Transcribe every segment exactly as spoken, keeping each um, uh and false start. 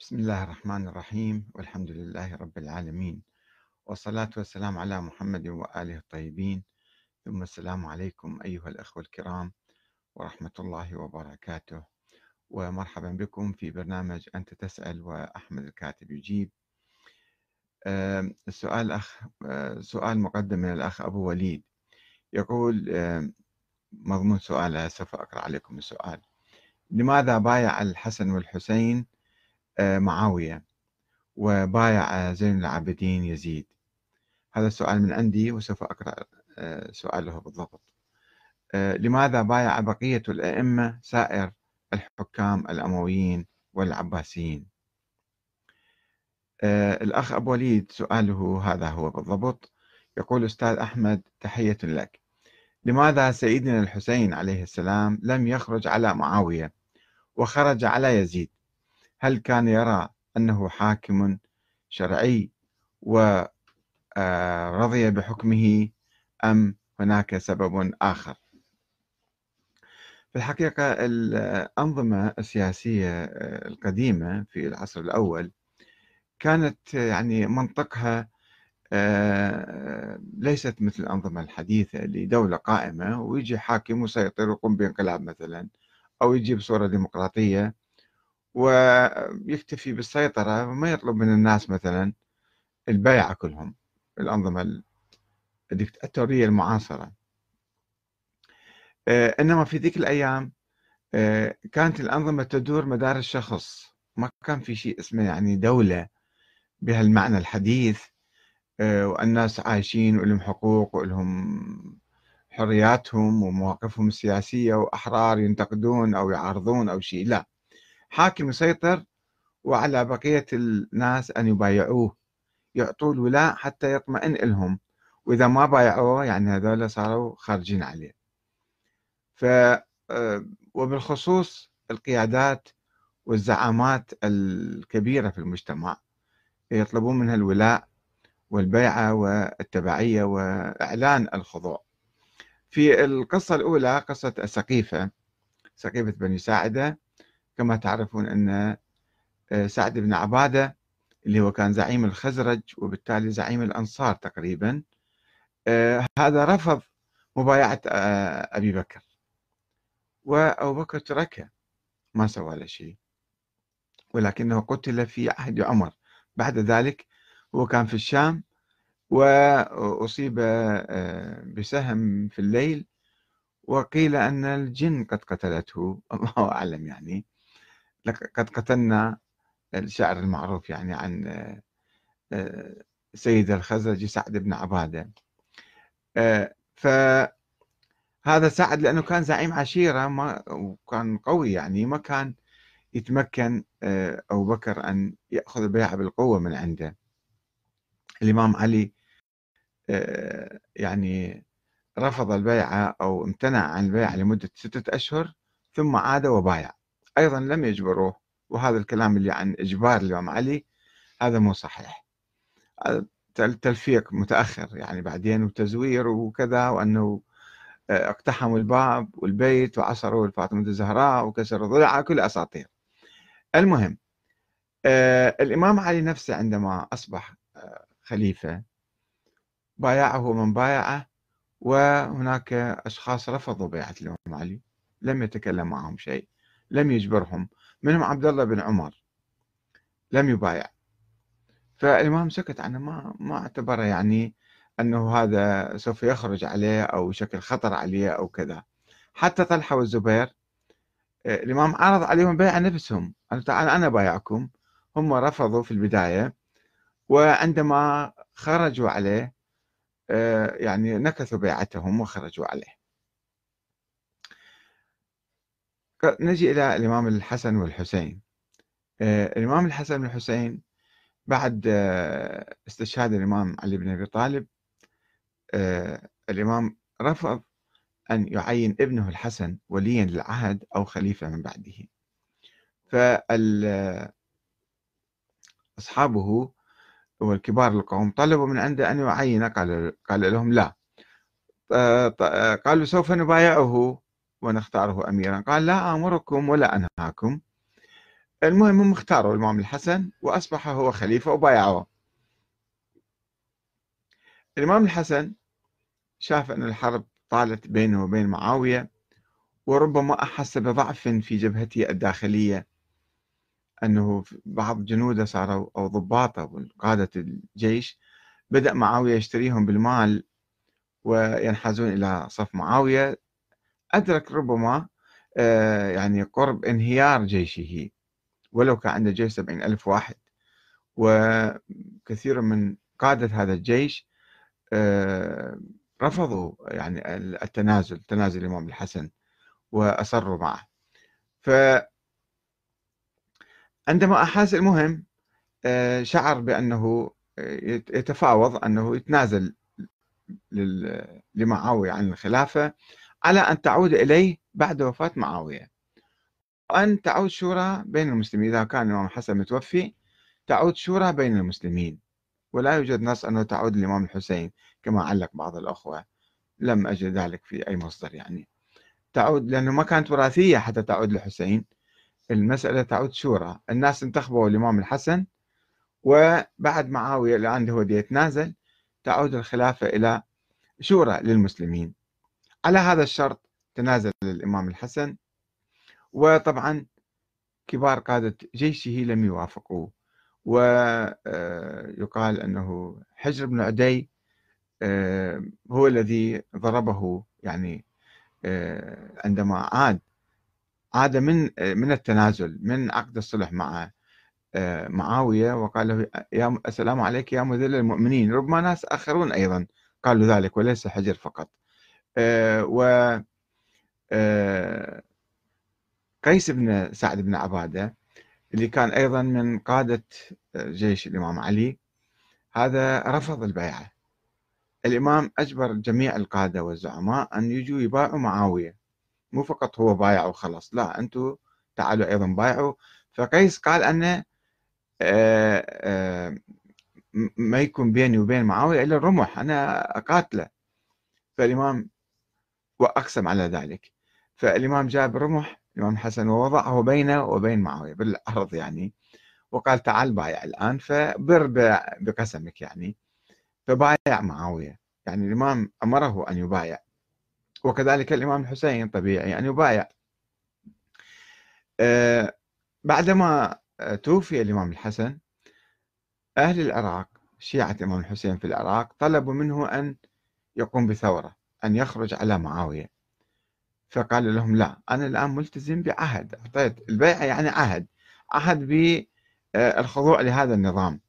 بسم الله الرحمن الرحيم، والحمد لله رب العالمين، والصلاة والسلام على محمد وآله الطيبين. ثم السلام عليكم أيها الأخوة الكرام ورحمة الله وبركاته، ومرحبا بكم في برنامج أنت تسأل وأحمد الكاتب يجيب. السؤال الأخ سؤال مقدم من الأخ أبو وليد، يقول مضمون سؤاله، سوف أقرأ عليكم السؤال: لماذا بايع الحسن والحسين معاوية وبايع زين العابدين يزيد؟ هذا السؤال من عندي وسوف أقرأ سؤاله بالضبط. لماذا بايع بقية الأئمة سائر الحكام الأمويين والعباسيين؟ الأخ أبو وليد سؤاله هذا هو بالضبط، يقول: أستاذ أحمد، تحية لك، لماذا سيدنا الحسين عليه السلام لم يخرج على معاوية وخرج على يزيد؟ هل كان يرى أنه حاكم شرعي ورضي بحكمه أم هناك سبب آخر؟ في الحقيقة الأنظمة السياسية القديمة في العصر الأول كانت يعني منطقها ليست مثل الأنظمة الحديثة لدولة قائمة ويجي حاكم وسيطر ويقوم بانقلاب مثلا، أو يجي بصورة ديمقراطية ويكتفي بالسيطرة وما يطلب من الناس مثلا البيعة كلهم. الأنظمة الدكتاتورية المعاصرة، إنما في ذيك الأيام كانت الأنظمة تدور مدار الشخص، ما كان في شيء اسمه يعني دولة بهالمعنى الحديث والناس عايشين ولهم حقوق ولهم حرياتهم ومواقفهم السياسية وأحرار ينتقدون أو يعارضون أو شيء، لا، حاكم يسيطر وعلى بقية الناس أن يبايعوه، يعطوه الولاء حتى يطمئن لهم، وإذا ما بايعوه يعني هذول صاروا خارجين عليه. ف وبالخصوص القيادات والزعامات الكبيرة في المجتمع يطلبون منها الولاء والبيعة والتبعية وإعلان الخضوع. في القصة الأولى، قصة السقيفة، سقيفة بني ساعدة، كما تعرفون أن سعد بن عبادة اللي هو كان زعيم الخزرج وبالتالي زعيم الأنصار تقريبا، هذا رفض مبايعة أبي بكر، وأبو بكر تركه ما سوى له شيء، ولكنه قتل في عهد عمر. بعد ذلك هو كان في الشام وأصيب بسهم في الليل، وقيل أن الجن قد قتلته، الله أعلم، يعني قد قتلنا الشعر المعروف يعني عن سيد الخزرج سعد بن عبادة. فهذا سعد لأنه كان زعيم عشيرة ما وكان قوي، يعني ما كان يتمكن أبو بكر أن يأخذ البيعة بالقوة من عنده. الإمام علي يعني رفض البيعة أو امتنع عن البيعة لمدة ستة أشهر ثم عاد وبايع، أيضا لم يجبروه، وهذا الكلام اللي عن إجبار الإمام علي هذا مو صحيح، تلفيق متأخر يعني بعدين وتزوير وكذا، وأنه اقتحموا الباب والبيت وعصروا فاطمة الزهراء وكسروا ضلعها، كل أساطير. المهم الإمام علي نفسه عندما أصبح خليفة بايعه من بايعه، وهناك أشخاص رفضوا بيعة الإمام علي، لم يتكلم معهم شيء، لم يجبرهم، منهم عبد الله بن عمر لم يبايع، فالإمام سكت عنه، ما ما اعتبره يعني أنه هذا سوف يخرج عليه أو شكل خطر عليه أو كذا. حتى طلحة والزبير الإمام عرض عليهم بيع نفسهم، أنا تعال أنا بايعكم، هم رفضوا في البداية، وعندما خرجوا عليه يعني نكثوا بيعتهم وخرجوا عليه. نجي إلى الإمام الحسن والحسين. الإمام الحسن والحسين بعد استشهاد الإمام علي بن أبي طالب، الإمام رفض أن يعين ابنه الحسن وليا للعهد أو خليفة من بعده، فأصحابه والكبار القوم طلبوا من عنده أن يعين، قال قال لهم لا، قالوا سوف نبايعه ونختاره أميرا، قال لا آمركم ولا أنهاكم، المهم هم اختاروا الإمام الحسن وأصبح هو خليفة وبايعوه. الإمام الحسن شاف أن الحرب طالت بينه وبين معاوية، وربما أحس بضعف في جبهته الداخلية، أنه بعض جنوده صاروا أو ضباطه وقادة الجيش بدأ معاوية يشتريهم بالمال وينحازون إلى صف معاوية. أدرك ربما يعني قرب انهيار جيشه، ولو كان عنده جيش سبعين ألف واحد، وكثير من قادة هذا الجيش رفضوا يعني التنازل تنازل الإمام الحسن وأصروا معه. فعندما أحاس المهم شعر بأنه يتفاوض أنه يتنازل لمعاوية عن الخلافة على أن تعود إليه بعد وفاة معاوية، وأن تعود شورى بين المسلمين. إذا كان الإمام الحسن متوفي تعود شورى بين المسلمين، ولا يوجد نص أنه تعود الإمام الحسين كما علق بعض الأخوة، لم أجد ذلك في أي مصدر، يعني تعود لأنه ما كانت وراثية حتى تعود للحسين، المسألة تعود شورى. الناس انتخبوا الإمام الحسن، وبعد معاوية الآن هو يتنازل، تعود الخلافة إلى شورى للمسلمين. على هذا الشرط تنازل الإمام الحسن، وطبعا كبار قادة جيشه لم يوافقوا، ويقال أنه حجر بن عدي هو الذي ضربه، يعني عندما عاد عاد من من التنازل من عقد الصلح مع معاوية، وقال له يا السلام عليك يا مذل المؤمنين. ربما ناس آخرون أيضا قالوا ذلك وليس حجر فقط. و قيس بن سعد بن عبادة اللي كان أيضا من قادة جيش الإمام علي، هذا رفض البيعة. الإمام أجبر جميع القادة والزعماء أن يجوا يبايعوا معاوية، مو فقط هو بايع وخلاص، لا أنتوا تعالوا أيضا بايعوا. فقيس قال أن ما يكون بيني وبين معاوية إلا الرمح، أنا أقاتله. فالإمام وأقسم على ذلك، فالإمام جاب رمح الإمام الحسن ووضعه بينه وبين معاوية بالأرض، يعني وقال تعال بايع الآن، فبر بقسمك يعني. فبايع معاوية، يعني الإمام أمره أن يبايع، وكذلك الإمام الحسين طبيعي أن يبايع. أه بعدما توفي الإمام الحسن، أهل العراق شيعة الإمام الحسين في العراق طلبوا منه أن يقوم بثورة، أن يخرج على معاوية. فقال لهم لا، أنا الآن ملتزم بعهد، أعطيت البيعة يعني عهد، عهد بالخضوع لهذا النظام.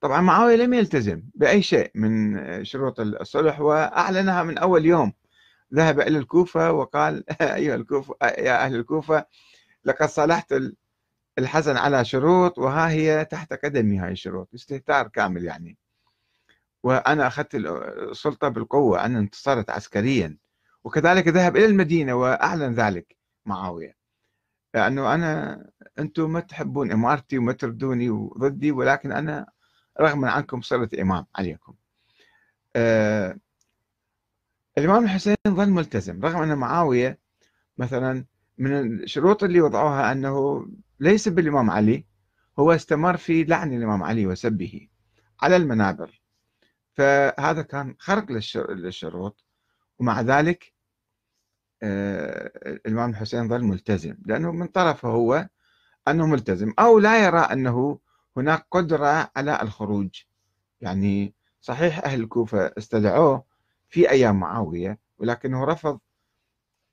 طبعا معاوية لم يلتزم بأي شيء من شروط الصلح، وأعلنها من أول يوم. ذهب إلى الكوفة وقال أيها الكوفة، يا أهل الكوفة، لقد صالحت الحسن على شروط، وها هي تحت قدمي هاي الشروط. استهتار كامل يعني، وأنا أخذت السلطة بالقوة، أنا انتصرت عسكريا. وكذلك ذهب إلى المدينة وأعلن ذلك معاوية، لأنه أنا أنتم ما تحبون إمارتي وما تردوني وضدي، ولكن أنا رغم عنكم صرت إمام عليكم. آه الإمام الحسين ظل ملتزم، رغم أن معاوية مثلا من الشروط اللي وضعوها أنه ليس بالإمام علي، هو استمر في لعن الإمام علي وسبه على المنابر، فهذا كان خرق للشروط. ومع ذلك الإمام الحسين ظل ملتزم، لأنه من طرفه هو أنه ملتزم، أو لا يرى أنه هناك قدرة على الخروج. يعني صحيح أهل الكوفة استدعوه في أيام معاوية، ولكنه رفض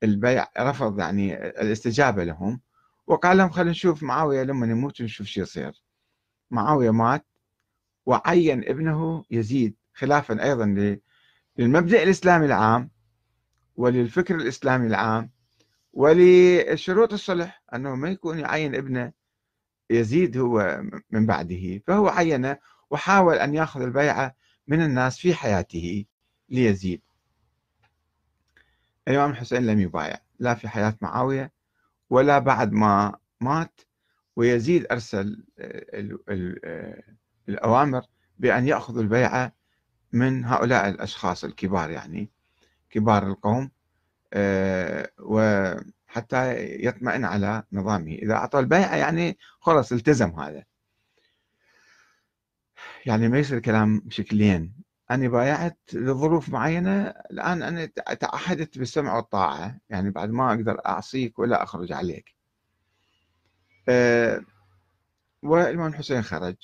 البيع، رفض يعني الاستجابة لهم، وقال لهم خلينا نشوف معاوية لما نموت ونشوف شو يصير. معاوية مات، وعين ابنه يزيد خلافا أيضا للمبدأ الإسلامي العام وللفكر الإسلامي العام ولشروط الصلح، أنه ما يكون يعين ابنه يزيد هو من بعده. فهو عينه وحاول أن يأخذ البيعة من الناس في حياته ليزيد. الإمام الحسين لم يبايع لا في حياة معاوية ولا بعد ما مات، ويزيد أرسل الأوامر بأن يأخذوا البيعة من هؤلاء الأشخاص الكبار، يعني كبار القوم، حتى يطمئن على نظامه. إذا أعطى البيعة يعني خلص التزم هذا، يعني ما يصير كلام شكلين، أنا بايعت لظروف معينة، الآن أنا تعهدت بالسمع والطاعة، يعني بعد ما أقدر أعصيك ولا أخرج عليك. أه والإمام الحسين خرج،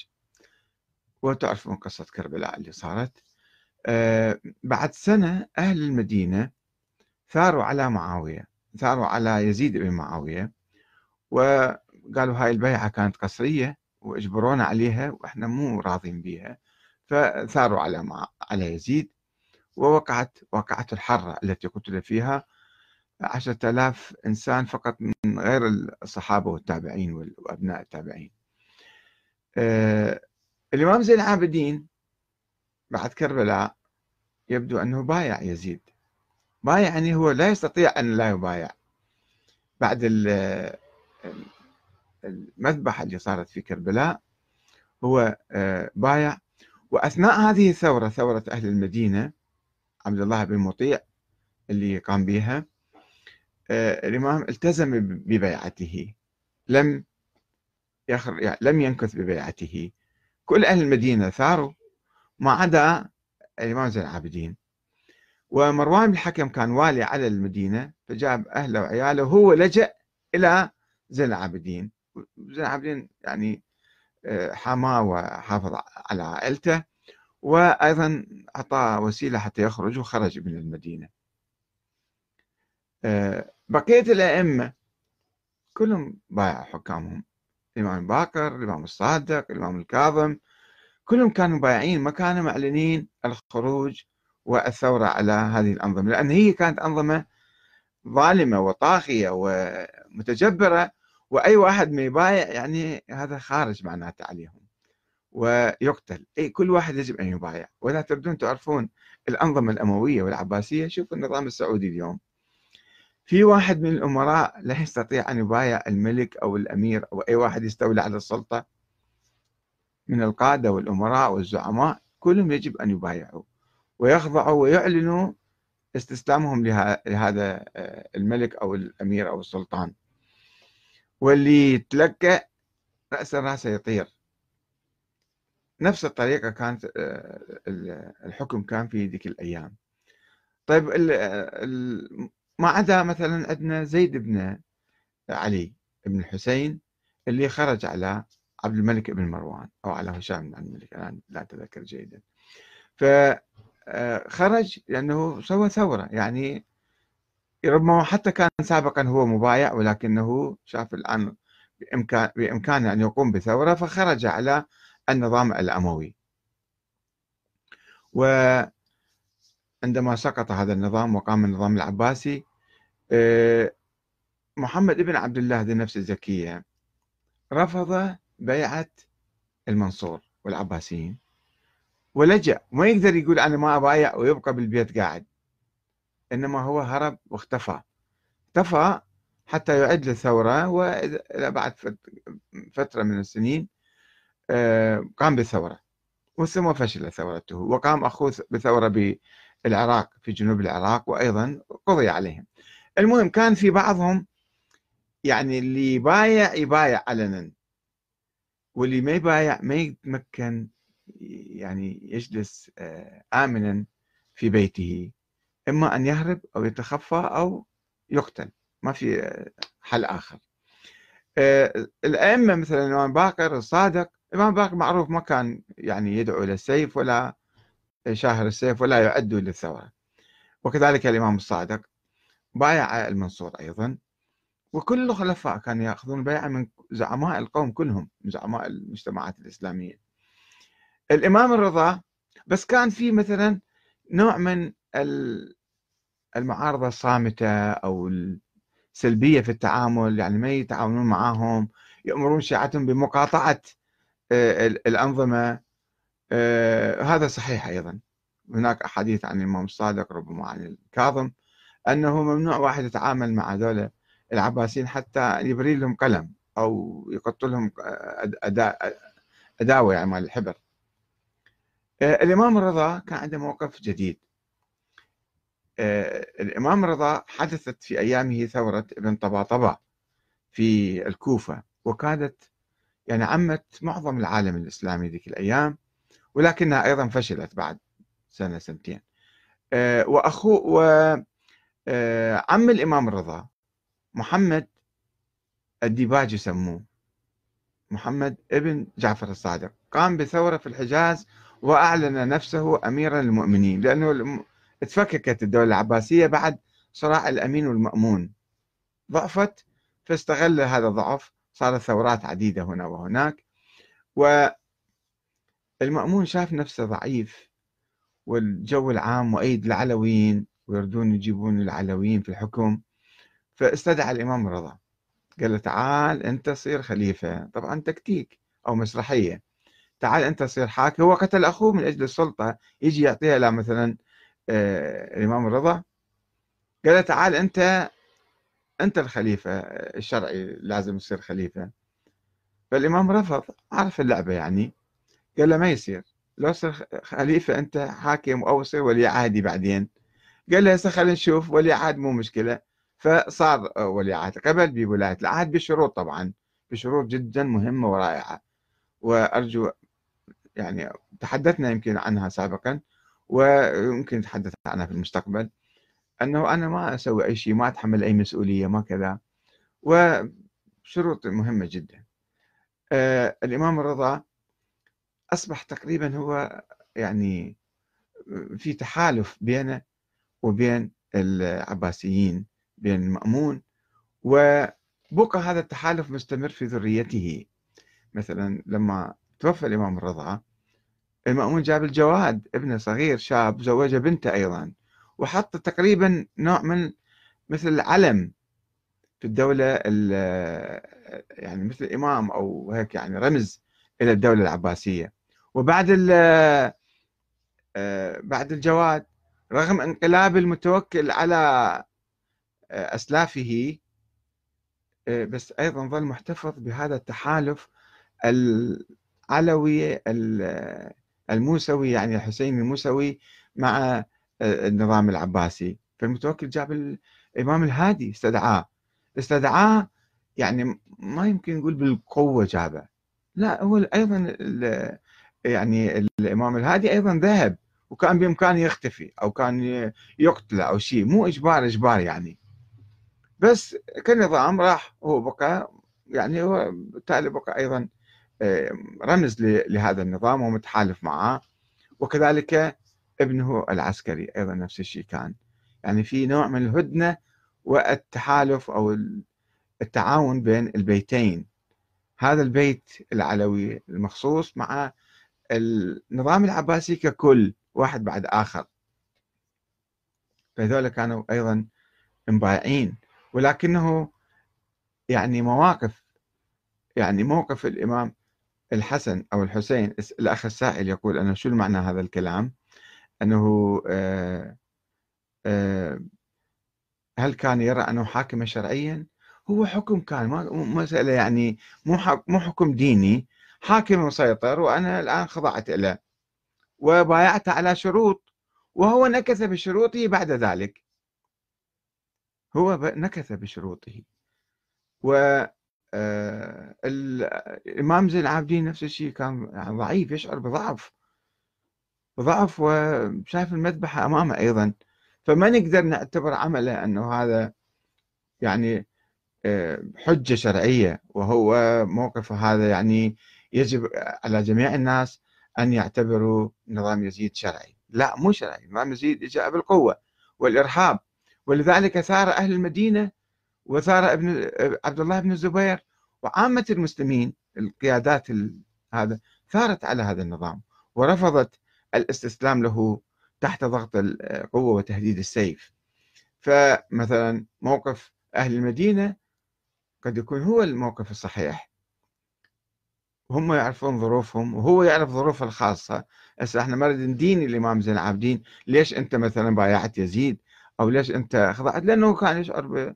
وتعرفون قصة كربلاء اللي صارت. أه بعد سنة أهل المدينة ثاروا على معاوية، ثاروا على يزيد بن معاوية، وقالوا هاي البيعة كانت قصرية وإجبرونا عليها وإحنا مو راضين بيها، فثاروا على مع... على يزيد، ووقعت وقعت الحرة التي قتل فيها عشرة آلاف إنسان فقط من غير الصحابة والتابعين وأبناء التابعين. آه... الإمام زين العابدين بعد كربلاء يبدو أنه بايع يزيد، بايع يعني هو لا يستطيع أن لا يبايع بعد ال... المذبحة اللي صارت في كربلاء، هو آه بايع. وأثناء هذه الثورة، ثورة أهل المدينة عبد الله بن مطيع اللي قام بها، آه الإمام التزم ببيعته، لم يخر يعني لم ينكث ببيعته. كل أهل المدينة ثاروا ما عدا الإمام زين العابدين، ومروان بن الحكم كان والي على المدينة، فجاب أهله وعياله، هو لجأ إلى زين العابدين. زين العابدين يعني حماه وحافظ على عائلته، وأيضا أعطى وسيلة حتى يخرج، وخرج من المدينة. بقية الأئمة كلهم بايعوا حكامهم، الإمام الباقر، الإمام الصادق، الإمام الكاظم، كلهم كانوا بايعين، ما كانوا معلنين الخروج والثورة على هذه الأنظمة، لأن هي كانت أنظمة ظالمة وطاغية ومتجبرة، وأي واحد ما يبايع يعني هذا خارج معناته عليهم ويقتل. أي كل واحد يجب أن يبايع. وإذا تبدون تعرفون الأنظمة الأموية والعباسية، شوفوا النظام السعودي اليوم، في واحد من الأمراء لا يستطيع أن يبايع الملك أو الأمير أو أي واحد يستولى على السلطة من القادة والأمراء والزعماء، كلهم يجب أن يبايعوا ويخضعوا ويعلنوا استسلامهم لهذا الملك أو الأمير أو السلطان، واللي يتلكأ رأس راسه يطير. نفس الطريقة كانت الحكم كان في ذيك الأيام. طيب ما عدا مثلا عندنا زيد بن علي بن الحسين اللي خرج على عبد الملك بن مروان أو على هشام بن عبد الملك، أنا لا أتذكر جيدا، فخرج لأنه سوى ثورة، يعني ربما حتى كان سابقا هو مبايع، ولكنه شاف الآن بإمكان بإمكانه أن يقوم بثورة، فخرج على النظام الأموي. وعندما سقط هذا النظام وقام النظام العباسي، محمد بن عبد الله ذي النفس الزكية رفض بيعة المنصور والعباسيين ولجأ، ما يقدر يقول أنا ما أبايع ويبقى بالبيت قاعد، إنما هو هرب واختفى، اختفى حتى يعد للثورة، وبعد فترة من السنين قام بالثورة، وثم فشل ثورته، وقام أخوه بثورة بالعراق في جنوب العراق، وأيضا قضي عليهم. المهم كان في بعضهم يعني اللي يبايع يبايع علنا، واللي ما يبايع ما يتمكن يعني يجلس آمنا في بيته، إما أن يهرب أو يتخفى أو يقتل، ما في حل آخر. أه الأئمة مثلا الإمام باقر الصادق، الإمام باقر معروف ما كان يعني يدعو للسيف ولا شاهر السيف ولا يعد للثورة، وكذلك الإمام الصادق بايع المنصور أيضا، وكل الخلفاء كانوا يأخذون بيعة من زعماء القوم كلهم، من زعماء المجتمعات الإسلامية. الإمام الرضا بس كان في مثلا نوع من المعارضة الصامتة أو السلبية في التعامل، يعني ما يتعاونون معاهم، يأمرون شيعتهم بمقاطعة الأنظمة. هذا صحيح أيضا، هناك أحاديث عن الإمام الصادق ربما عن الكاظم أنه ممنوع واحد يتعامل مع ذولا العباسيين حتى يبري لهم قلم أو يقط لهم أداوة يعني مال الحبر. الإمام الرضا كان عنده موقف جديد، الإمام الرضا حدثت في أيامه ثورة ابن طباطبا في الكوفة، وكانت يعني عمت معظم العالم الإسلامي ذيك الأيام، ولكنها أيضا فشلت بعد سنة سنتين. وأخو وعم الإمام الرضا محمد الديباج يسموه، محمد ابن جعفر الصادق، قام بثورة في الحجاز وأعلن نفسه أميرا للمؤمنين، لأنه اتفككت الدولة العباسية بعد صراع الأمين والمأمون، ضعفت، فاستغل هذا الضعف، صارت ثورات عديدة هنا وهناك. والمأمون شاف نفسه ضعيف، والجو العام وأيد العلويين ويردون يجيبون العلويين في الحكم، فاستدعى الإمام الرضا قال له تعال أنت صير خليفة، طبعا تكتيك أو مسرحية، تعال أنت صير حاكم. هو قتل أخوه من أجل السلطة، يجي يعطيها إلى مثلا آه الإمام الرضا، قال له تعال أنت أنت الخليفة الشرعي، لازم تصير خليفة. فالإمام رفض، عرف اللعبة يعني، قال له ما يصير، لو صير خليفة أنت حاكم أو صير ولي عهدي بعدين. قال له هسه خلينا نشوف، ولي عهد مو مشكلة. فصار ولي عهد، قبل بولاية العهد بشروط، طبعا بشروط جدا مهمة ورائعة، وأرجو يعني تحدثنا يمكن عنها سابقا ويمكن نتحدث عنها في المستقبل، أنه أنا ما أسوي أي شيء، ما أتحمل أي مسؤولية، ما كذا، وشروط مهمة جدا. آه الإمام الرضا أصبح تقريبا هو يعني في تحالف بينه وبين العباسيين، بين المأمون، وبقى هذا التحالف مستمر في ذريته. مثلا لما توفى الإمام الرضا، المأمون جاب الجواد ابنه صغير شاب، زوجه بنته أيضا، وحط تقريبا نوع من مثل العلم في الدولة، يعني مثل إمام أو هيك، يعني رمز إلى الدولة العباسية. وبعد بعد الجواد، رغم انقلاب المتوكل على أسلافه، بس أيضا ظل محتفظ بهذا التحالف العلوي الموسوي، يعني الحسين الموسوي مع النظام العباسي. فالمتوكل جاب الإمام الهادي، استدعاه استدعاه يعني ما يمكن نقول بالقوة جابه، لا، هو أيضا يعني الإمام الهادي أيضا ذهب، وكان بإمكانه يختفي أو كان يقتله أو شيء، مو إجبار إجبار يعني، بس كنظام راح هو بقى، يعني هو بالتالي بقى أيضا رمز لهذا النظام ومتحالف معه. وكذلك ابنه العسكري أيضا نفس الشيء، كان يعني في نوع من الهدنة والتحالف أو التعاون بين البيتين، هذا البيت العلوي المخصوص مع النظام العباسي ككل، واحد بعد آخر. فهذول كانوا أيضا مبايعين، ولكنه يعني مواقف، يعني موقف الإمام الحسن أو الحسين، الأخ السائل يقول أنا شو المعنى هذا الكلام، أنه آه آه هل كان يرى أنه حاكم شرعيا؟ هو حكم كان، ما مسألة يعني مو مو حكم ديني، حاكم مسيطر، وأنا الآن خضعت له وبايعت على شروط، وهو نكث بشروطه بعد ذلك، هو نكث بشروطه. والإمام زين العابدين نفس الشيء، كان ضعيف، يشعر بضعف ضعف وشايف المذبحة أمامه أيضا، فما نقدر نعتبر عمله أنه هذا يعني حجة شرعية، وهو موقفه هذا يعني يجب على جميع الناس أن يعتبروا نظام يزيد شرعي. لا، مو شرعي، نظام يزيد جاء بالقوة والإرهاب، ولذلك ثار أهل المدينة، وثار ابن عبد الله بن الزبير، وعامة المسلمين القيادات هذا ثارت على هذا النظام ورفضت الاستسلام له تحت ضغط القوة وتهديد السيف. فمثلا موقف أهل المدينة قد يكون هو الموقف الصحيح، هم يعرفون ظروفهم وهو يعرف ظروفه الخاصة. هسه احنا ما نريد ندين الإمام زين العابدين ليش أنت مثلا بايعت يزيد أو ليش أنت خضعت، لأنه كان يشعر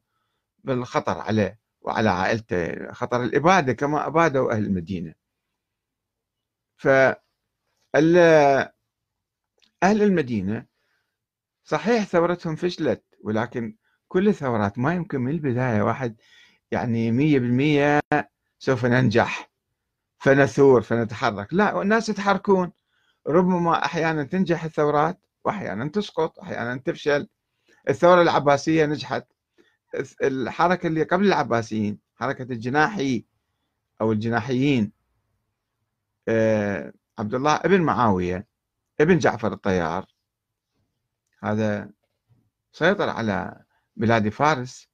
بالخطر عليه وعلى عائلته، خطر الإبادة كما أبادوا أهل المدينة. ف أهل المدينة صحيح ثورتهم فشلت، ولكن كل الثورات ما يمكن من البداية واحد يعني مية بالمية سوف ننجح فنثور فنتحرك، لا، الناس يتحركون. ربما أحيانا تنجح الثورات وأحيانا تسقط، أحيانا تفشل. الثورة العباسية نجحت، الحركة اللي قبل العباسيين حركة الجناحي أو الجناحيين عبد الله ابن معاوية ابن جعفر الطيار، هذا سيطر على بلاد فارس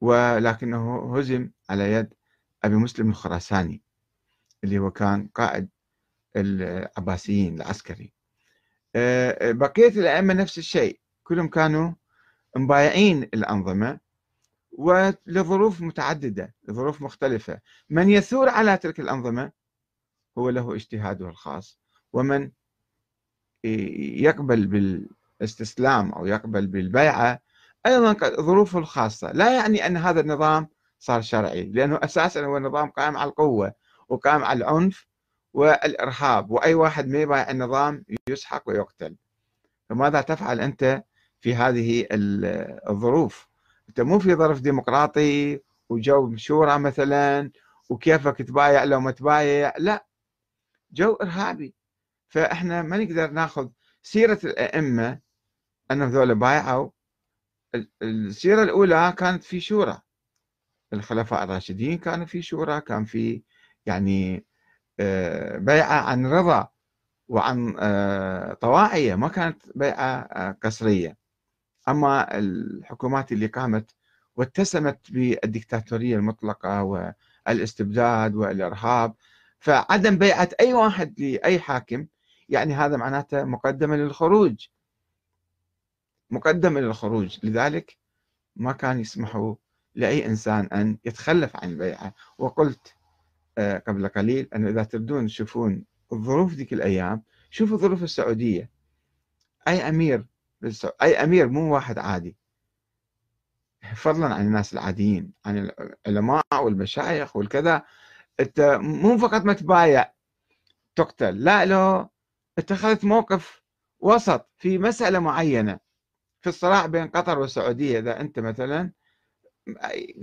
ولكنه هزم على يد أبي مسلم الخراساني اللي هو كان قائد العباسيين العسكري. بقية الأئمة نفس الشيء، كلهم كانوا مبايعين الأنظمة ولظروف متعددة، لظروف مختلفة. من يثور على تلك الأنظمة هو له اجتهاده الخاص، ومن يقبل بالاستسلام أو يقبل بالبيعة أيضا ظروفه الخاصة. لا يعني أن هذا النظام صار شرعي، لأنه أساسا هو نظام قائم على القوة وقائم على العنف والإرهاب، وأي واحد ما يبايع النظام يسحق ويقتل. فماذا تفعل أنت في هذه الظروف؟ أنت مو في ظرف ديمقراطي وجو شورى مثلا وكيفك تبايع لو ما تبايع، لا، جو إرهابي. فإحنا ما نقدر ناخذ سيرة الأئمة أنهم ذولا بايعوا. السيرة الأولى كانت في شورى، الخلفاء الراشدين كانوا في شورى، كان في يعني بيعة عن رضا وعن طواعية، ما كانت بيعة قسرية. أما الحكومات اللي قامت واتسمت بالديكتاتورية المطلقة والاستبداد والإرهاب، فعدم بيعة أي واحد لأي حاكم يعني هذا معناته مقدمة للخروج، مقدمة للخروج. لذلك ما كان يسمحوا لأي إنسان أن يتخلف عن البيعة. وقلت قبل قليل أنه إذا تبدون تشوفون الظروف ذيك الأيام، شوفوا ظروف السعودية. أي أمير أي أمير مو واحد عادي، فضلا عن الناس العاديين، عن العلماء والمشايخ والكذا. أنت مو فقط ما تبايع تقتل، لا، لو اتخذت موقف وسط في مسألة معينة في الصراع بين قطر والسعودية، إذا أنت مثلا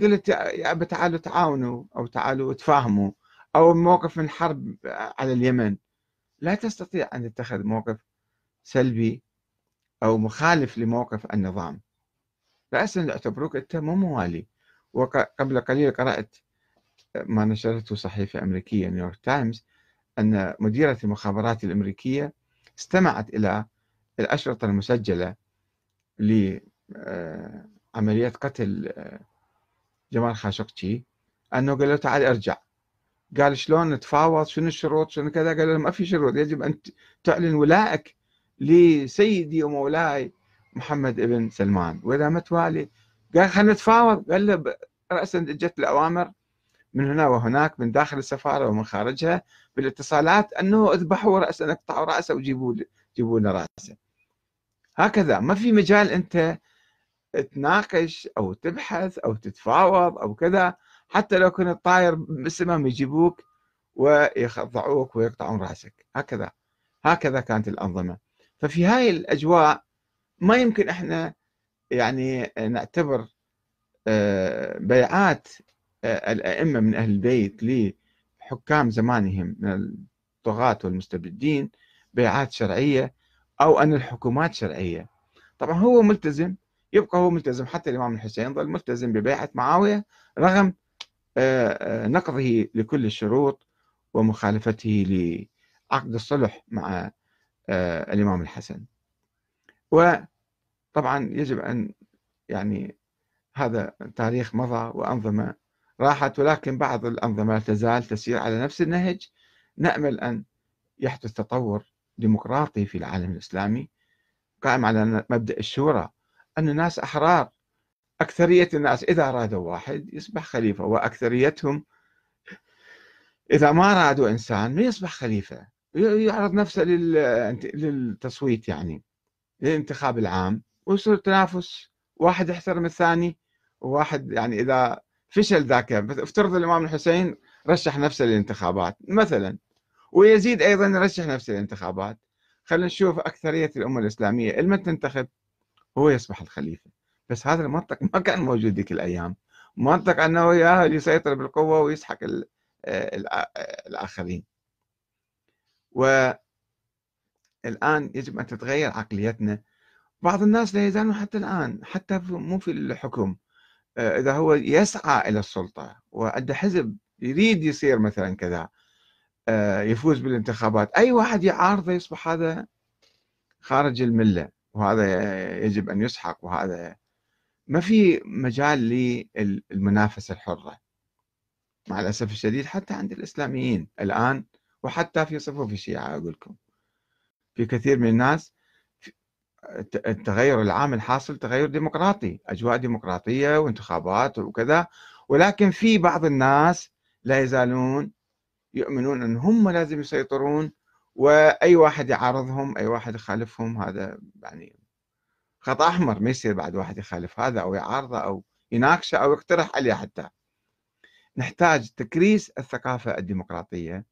قلت يا أبا تعالوا تعاونوا أو تعالوا تفاهموا، أو موقف من الحرب على اليمن، لا تستطيع أن تتخذ موقف سلبي أو مخالف لموقف النظام، لأسن يعتبروك أنت مو موالي. وقبل قليل قرأت ما نشرته صحيفة أمريكية نيويورك تايمز أن مديرة المخابرات الأمريكية استمعت إلى الأشرطة المسجلة لعملية قتل جمال خاشقجي، أنه قال له تعال ارجع، قال شلون نتفاوض، شنو الشروط، شنو كذا، قال له ما في شروط، يجب أن تعلن ولائك لسيدي ومولاي محمد ابن سلمان، وإذا ما توالي قال خلينا نتفاوض. قال له رأسا جت الأوامر من هنا وهناك، من داخل السفارة ومن خارجها، بالاتصالات، أنه اذبحوا رأسا، اقطعوا رأسه وجيبوا جيبوا لنا رأسه. هكذا ما في مجال أنت تناقش أو تبحث أو تتفاوض أو كذا، حتى لو كنت طاير بالسماء يجيبوك ويخضعوك ويقطعون رأسك. هكذا هكذا كانت الأنظمة. ففي هاي الأجواء ما يمكن إحنا يعني نعتبر بيعات الأئمة من أهل البيت لحكام زمانهم من الطغاة والمستبدين بيعات شرعية، أو أن الحكومات شرعية. طبعا هو ملتزم، يبقى هو ملتزم، حتى الإمام الحسين ظل ملتزم ببيعة معاوية رغم نقضه لكل الشروط ومخالفته لعقد الصلح مع الإمام الحسن. وطبعا يجب أن يعني هذا تاريخ مضى وأنظمة راحت، ولكن بعض الأنظمة تزال تسير على نفس النهج. نأمل أن يحدث تطور ديمقراطي في العالم الإسلامي قائم على مبدأ الشورى، أن الناس أحرار، أكثرية الناس إذا أرادوا واحد يصبح خليفة، وأكثريتهم إذا ما أرادوا إنسان ما يصبح خليفة، يعرض نفسه للتصويت يعني للانتخاب العام، ويصير تنافس، واحد يحترم الثاني، وواحد يعني إذا فشل ذاك، افترض الإمام الحسين رشح نفسه للانتخابات مثلا، ويزيد أيضا رشح نفسه للانتخابات، خلينا نشوف أكثرية الأمة الإسلامية المن تنتخب، هو يصبح الخليفة. بس هذا المنطق ما كان موجود ذيك الأيام، منطق أنه يسيطر بالقوة ويسحق الآخرين. والآن يجب أن تتغير عقليتنا. بعض الناس لا يزالون حتى الآن، حتى مو في الحكم، إذا هو يسعى إلى السلطة وعنده حزب يريد يصير مثلا كذا يفوز بالانتخابات، أي واحد يعارضه يصبح هذا خارج الملة وهذا يجب أن يسحق، وهذا ما في مجال للمنافسة الحرة مع الأسف الشديد حتى عند الإسلاميين الآن، وحتى في صفوف الشيعة. أقول لكم في كثير من الناس التغير العام الحاصل تغير ديمقراطي، أجواء ديمقراطية وانتخابات وكذا، ولكن في بعض الناس لا يزالون يؤمنون أن هم لازم يسيطرون، وأي واحد يعارضهم أي واحد يخالفهم هذا يعني خط أحمر، ما يصير بعد واحد يخالف هذا أو يعارضه أو يناقشه أو يقترح عليه. حتى نحتاج تكريس الثقافة الديمقراطية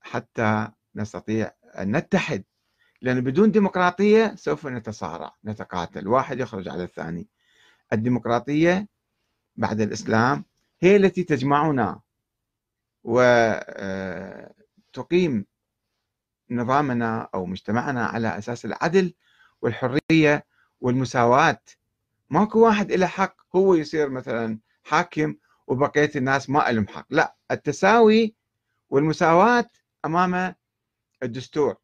حتى نستطيع أن نتحد، لأن بدون ديمقراطية سوف نتصارع نتقاتل، واحد يخرج على الثاني. الديمقراطية بعد الإسلام هي التي تجمعنا وتقيم نظامنا أو مجتمعنا على أساس العدل والحرية والمساواة. ماكو واحد له حق هو يصير مثلا حاكم وبقية الناس ما لهم حق، لا، التساوي والمساواة أمام الدستور،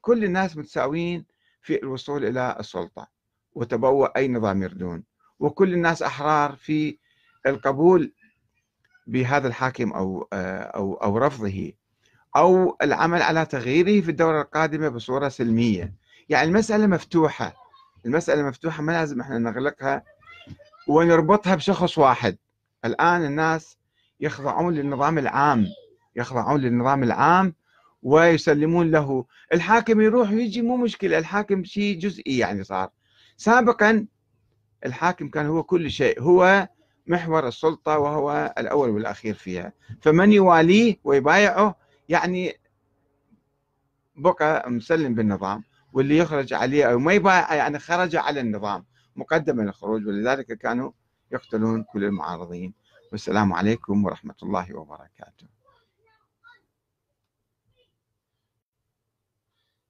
كل الناس متساويين في الوصول إلى السلطة وتبوأ أي نظام يردون، وكل الناس أحرار في القبول بهذا الحاكم أو أو أو رفضه أو العمل على تغييره في الدورة القادمة بصورة سلمية. يعني المسألة مفتوحة، المسألة مفتوحة، ما لازم احنا نغلقها ونربطها بشخص واحد. الآن الناس يخضعون للنظام العام، يخضعون للنظام العام ويسلمون له، الحاكم يروح ويجي مو مشكلة، الحاكم شيء جزئي يعني صار. سابقا الحاكم كان هو كل شيء، هو محور السلطة وهو الأول والأخير فيها، فمن يواليه ويبايعه يعني بقى مسلم بالنظام، واللي يخرج عليه أو ما يبايع يعني خرج على النظام مقدما للخروج، ولذلك كانوا يقتلون كل المعارضين. والسلام عليكم ورحمة الله وبركاته.